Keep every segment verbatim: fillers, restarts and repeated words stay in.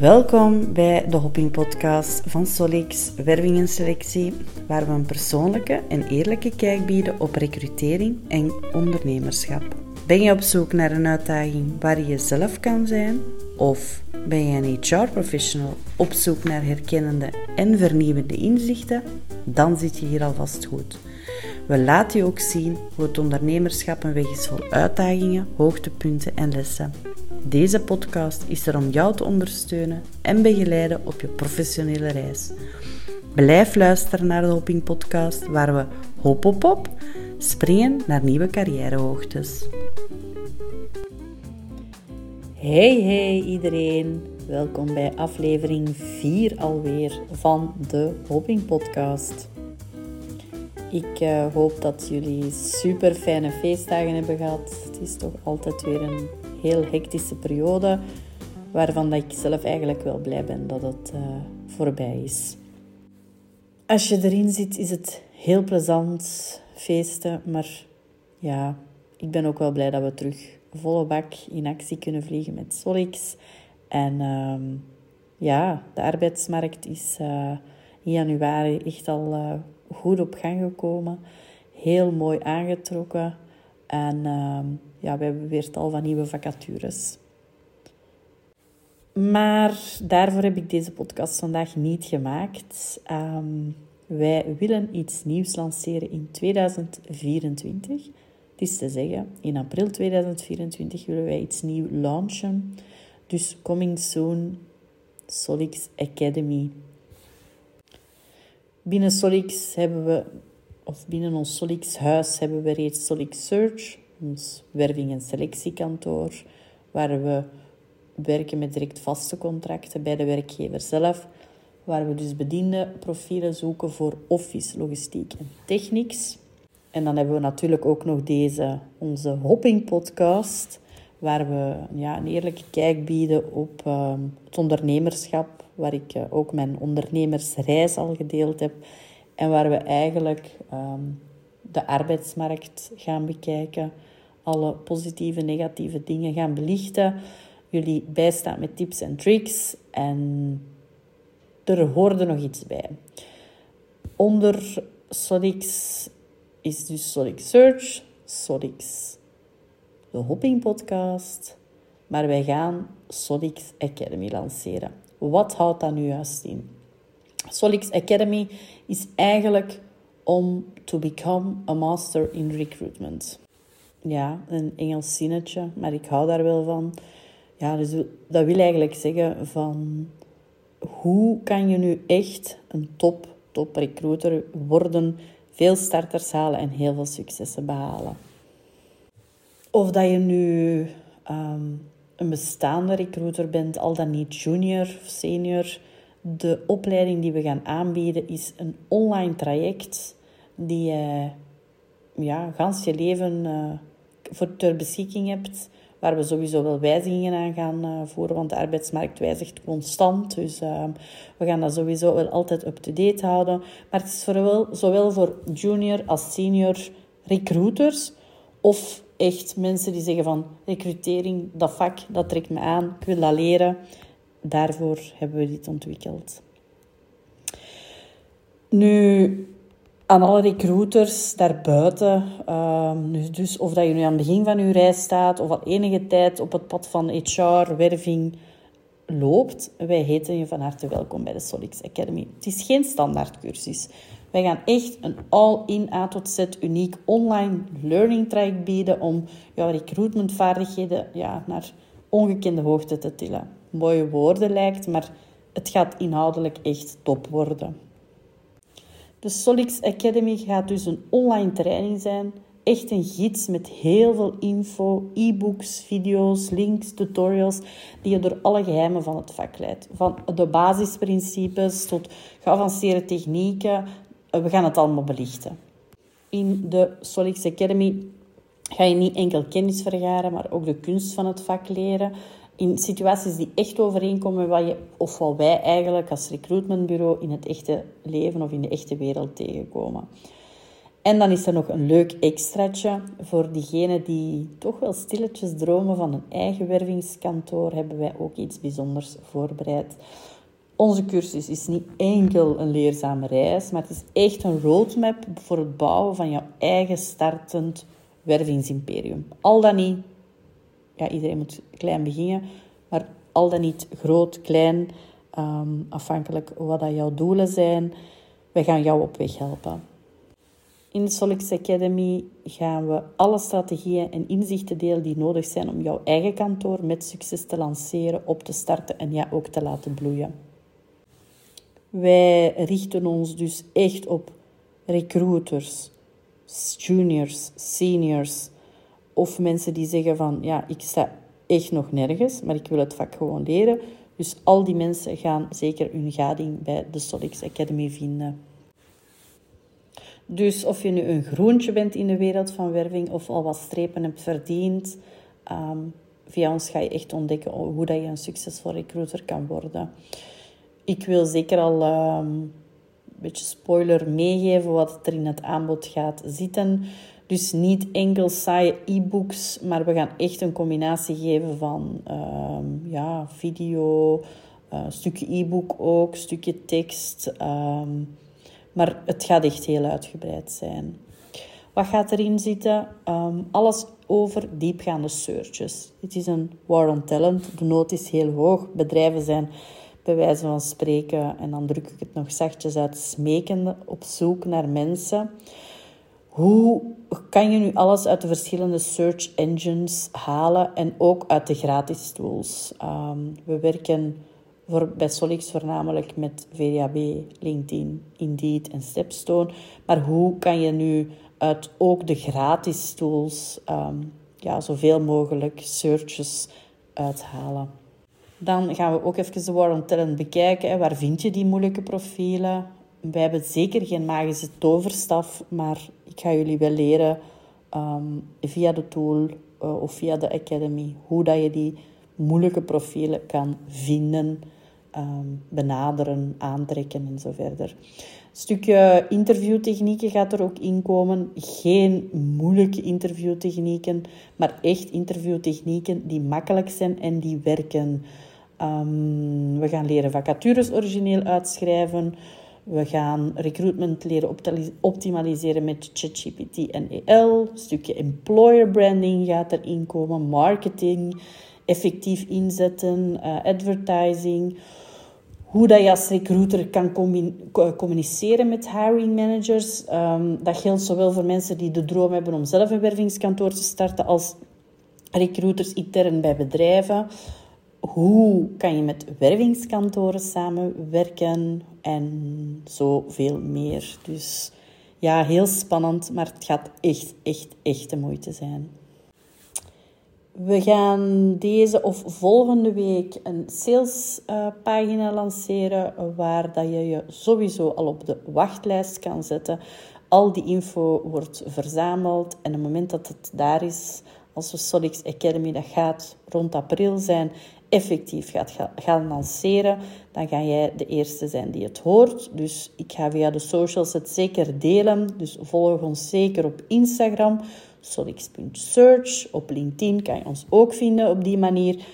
Welkom bij de hopping podcast van Solix, werving en selectie, waar we een persoonlijke en eerlijke kijk bieden op recrutering en ondernemerschap. Ben je op zoek naar een uitdaging waar je jezelf kan zijn? Of ben je een H R-professional op zoek naar herkennende en vernieuwende inzichten? Dan zit je hier alvast goed. We laten je ook zien hoe het ondernemerschap een weg is vol uitdagingen, hoogtepunten en lessen. Deze podcast is er om jou te ondersteunen en begeleiden op je professionele reis. Blijf luisteren naar de Hopping Podcast, waar we hop hop hop springen naar nieuwe carrièrehoogtes. Hey hey iedereen, welkom bij aflevering vier alweer van de Hopping Podcast. Ik uh, hoop dat jullie super fijne feestdagen hebben gehad. Het is toch altijd weer een heel hectische periode, waarvan dat ik zelf eigenlijk wel blij ben dat het uh, voorbij is. Als je erin zit, is het heel plezant feesten, maar ja, ik ben ook wel blij dat we terug volle bak in actie kunnen vliegen met Solix. En uh, ja, de arbeidsmarkt is uh, in januari echt al uh, goed op gang gekomen, heel mooi aangetrokken. En uh, ja, we hebben weer tal van nieuwe vacatures. Maar daarvoor heb ik deze podcast vandaag niet gemaakt. Um, wij willen iets nieuws lanceren in tweeduizend vierentwintig. Het is te zeggen, in april tweeduizend vierentwintig willen wij iets nieuws launchen. Dus coming soon, Solix Academy. Binnen Solix hebben we... Of binnen ons Solix-huis hebben we reeds Solix Search, ons werving- en selectiekantoor, waar we werken met direct vaste contracten bij de werkgever zelf, waar we dus bediende profielen zoeken voor office, logistiek en technics. En dan hebben we natuurlijk ook nog deze, onze hopping-podcast, waar we ja, een eerlijke kijk bieden op uh, het ondernemerschap, waar ik uh, ook mijn ondernemersreis al gedeeld heb. En waar we eigenlijk um, de arbeidsmarkt gaan bekijken. Alle positieve, negatieve dingen gaan belichten. Jullie bijstaan met tips en tricks. En er hoorde nog iets bij. Onder Solix is dus Solix Search, Solix de Hopping Podcast. Maar wij gaan Solix Academy lanceren. Wat houdt dat nu juist in? Solix Academy is eigenlijk om to become a master in recruitment. Ja, een Engels zinnetje, maar ik hou daar wel van. Ja, dus dat wil eigenlijk zeggen van... Hoe kan je nu echt een top, top recruiter worden, veel starters halen en heel veel successen behalen? Of dat je nu um, een bestaande recruiter bent, al dan niet junior of senior... De opleiding die we gaan aanbieden is een online traject die je ja, gans je leven uh, voor ter beschikking hebt, waar we sowieso wel wijzigingen aan gaan uh, voeren, want de arbeidsmarkt wijzigt constant. Dus uh, we gaan dat sowieso wel altijd up-to-date houden. Maar het is vooral, zowel voor junior als senior recruiters of echt mensen die zeggen van recrutering, dat vak, dat trekt me aan, ik wil dat leren. Daarvoor hebben we dit ontwikkeld. Nu, aan alle recruiters daarbuiten, uh, dus of dat je nu aan het begin van je reis staat of al enige tijd op het pad van H R, werving loopt, wij heten je van harte welkom bij de Solix Academy. Het is geen standaardcursus. Wij gaan echt een all-in A tot Z uniek online learning traject bieden om jouw recruitmentvaardigheden ja, naar ongekende hoogte te tillen. Mooie woorden lijkt, maar het gaat inhoudelijk echt top worden. De Solix Academy gaat dus een online training zijn. Echt een gids met heel veel info, e-books, video's, links, tutorials, die je door alle geheimen van het vak leidt. Van de basisprincipes tot geavanceerde technieken. We gaan het allemaal belichten. In de Solix Academy ga je niet enkel kennis vergaren, maar ook de kunst van het vak leren. In situaties die echt overeenkomen wat je, of wat wij eigenlijk als recruitmentbureau in het echte leven of in de echte wereld tegenkomen. En dan is er nog een leuk extraatje voor diegenen die toch wel stilletjes dromen van een eigen wervingskantoor. Hebben wij ook iets bijzonders voorbereid. Onze cursus is niet enkel een leerzame reis, maar het is echt een roadmap voor het bouwen van jouw eigen startend wervingsimperium. Al dan niet, ja, iedereen moet klein beginnen, maar al dan niet groot, klein, um, afhankelijk wat dat jouw doelen zijn. Wij gaan jou op weg helpen. In de Solix Academy gaan we alle strategieën en inzichten delen die nodig zijn om jouw eigen kantoor met succes te lanceren, op te starten en ja, ook te laten bloeien. Wij richten ons dus echt op recruiters, juniors, seniors of mensen die zeggen van ja, ik sta echt nog nergens, maar ik wil het vak gewoon leren. Dus al die mensen gaan zeker hun gading bij de Solix Academy vinden. Dus of je nu een groentje bent in de wereld van werving of al wat strepen hebt verdiend, um, via ons ga je echt ontdekken hoe dat je een succesvol recruiter kan worden. Ik wil zeker al um, een beetje spoiler meegeven wat er in het aanbod gaat zitten. Dus niet enkel saaie e-books, maar we gaan echt een combinatie geven van um, ja, video, uh, stukje e-book ook, stukje tekst. Um, Maar het gaat echt heel uitgebreid zijn. Wat gaat erin zitten? Um, alles over diepgaande searches. Dit is een war on talent. De nood is heel hoog. Bedrijven zijn bij wijze van spreken, en dan druk ik het nog zachtjes uit, smekende op zoek naar mensen. Hoe kan je nu alles uit de verschillende search engines halen en ook uit de gratis tools? Um, we werken... Voor, bij Solix voornamelijk met V D A B, LinkedIn, Indeed en Stepstone. Maar hoe kan je nu uit ook de gratis tools um, ja, zoveel mogelijk searches uithalen? Dan gaan we ook even de war on talent bekijken. Hè. Waar vind je die moeilijke profielen? Wij hebben zeker geen magische toverstaf, maar ik ga jullie wel leren um, via de tool uh, of via de Academy hoe dat je die moeilijke profielen kan vinden, benaderen, aantrekken en zo verder. Een stukje interviewtechnieken gaat er ook in komen. Geen moeilijke interviewtechnieken, maar echt interviewtechnieken die makkelijk zijn en die werken. Um, we gaan leren vacatures origineel uitschrijven. We gaan recruitment leren optimaliseren met ChatGPT en E L. Een stukje employer branding gaat erin komen, marketing, effectief inzetten, uh, advertising, hoe dat je als recruiter kan commun- communiceren met hiring managers. Um, dat geldt zowel voor mensen die de droom hebben om zelf een wervingskantoor te starten als recruiters intern bij bedrijven. Hoe kan je met wervingskantoren samenwerken en zoveel meer. Dus ja, heel spannend, maar het gaat echt, echt, echt de moeite zijn. We gaan deze of volgende week een salespagina uh, lanceren waar dat je je sowieso al op de wachtlijst kan zetten. Al die info wordt verzameld en op het moment dat het daar is, als we Solix Academy, dat gaat rond april zijn, effectief gaat ga, gaan lanceren, dan ga jij de eerste zijn die het hoort. Dus ik ga via de socials het zeker delen, dus volg ons zeker op Instagram, solix punt search. Op LinkedIn kan je ons ook vinden op die manier.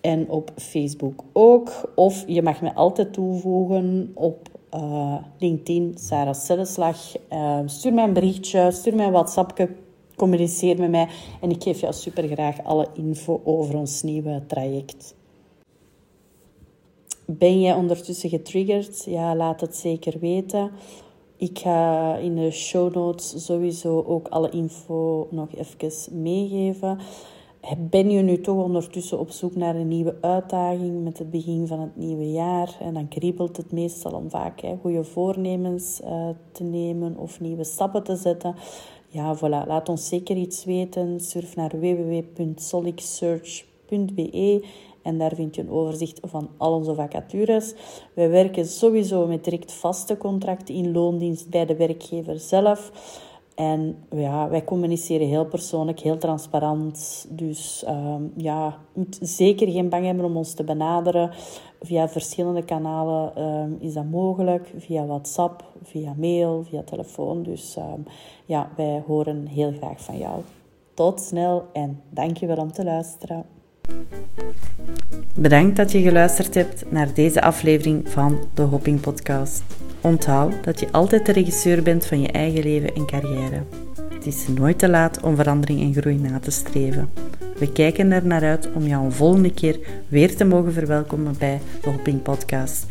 En op Facebook ook. Of je mag me altijd toevoegen op uh, LinkedIn, Sarah Selleslagh. Uh, stuur mij een berichtje, stuur mij een WhatsAppje, communiceer met mij. En ik geef jou supergraag alle info over ons nieuwe traject. Ben jij ondertussen getriggerd? Ja, laat het zeker weten. Ik ga in de show notes sowieso ook alle info nog even meegeven. Ben je nu toch ondertussen op zoek naar een nieuwe uitdaging met het begin van het nieuwe jaar? En dan kriebelt het meestal om vaak hè, goede voornemens uh, te nemen of nieuwe stappen te zetten. Ja, voilà. Laat ons zeker iets weten. Surf naar w w w punt solix search punt b e. En daar vind je een overzicht van al onze vacatures. Wij werken sowieso met direct vaste contracten in loondienst bij de werkgever zelf. En ja, wij communiceren heel persoonlijk, heel transparant. Dus uh, ja, je moet zeker geen bang hebben om ons te benaderen. Via verschillende kanalen uh, is dat mogelijk. Via WhatsApp, via mail, via telefoon. Dus uh, ja, wij horen heel graag van jou. Tot snel en dankjewel om te luisteren. Bedankt dat je geluisterd hebt naar deze aflevering van The hopping podcast. Onthoud dat je altijd de regisseur bent van je eigen leven en carrière. Het is nooit te laat om verandering en groei na te streven. We kijken er naar uit om jou een volgende keer weer te mogen verwelkomen bij de Hopping Podcast.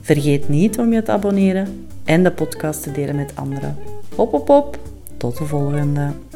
Vergeet niet om je te abonneren en de podcast te delen met anderen. Hop, hop, hop. Tot de volgende.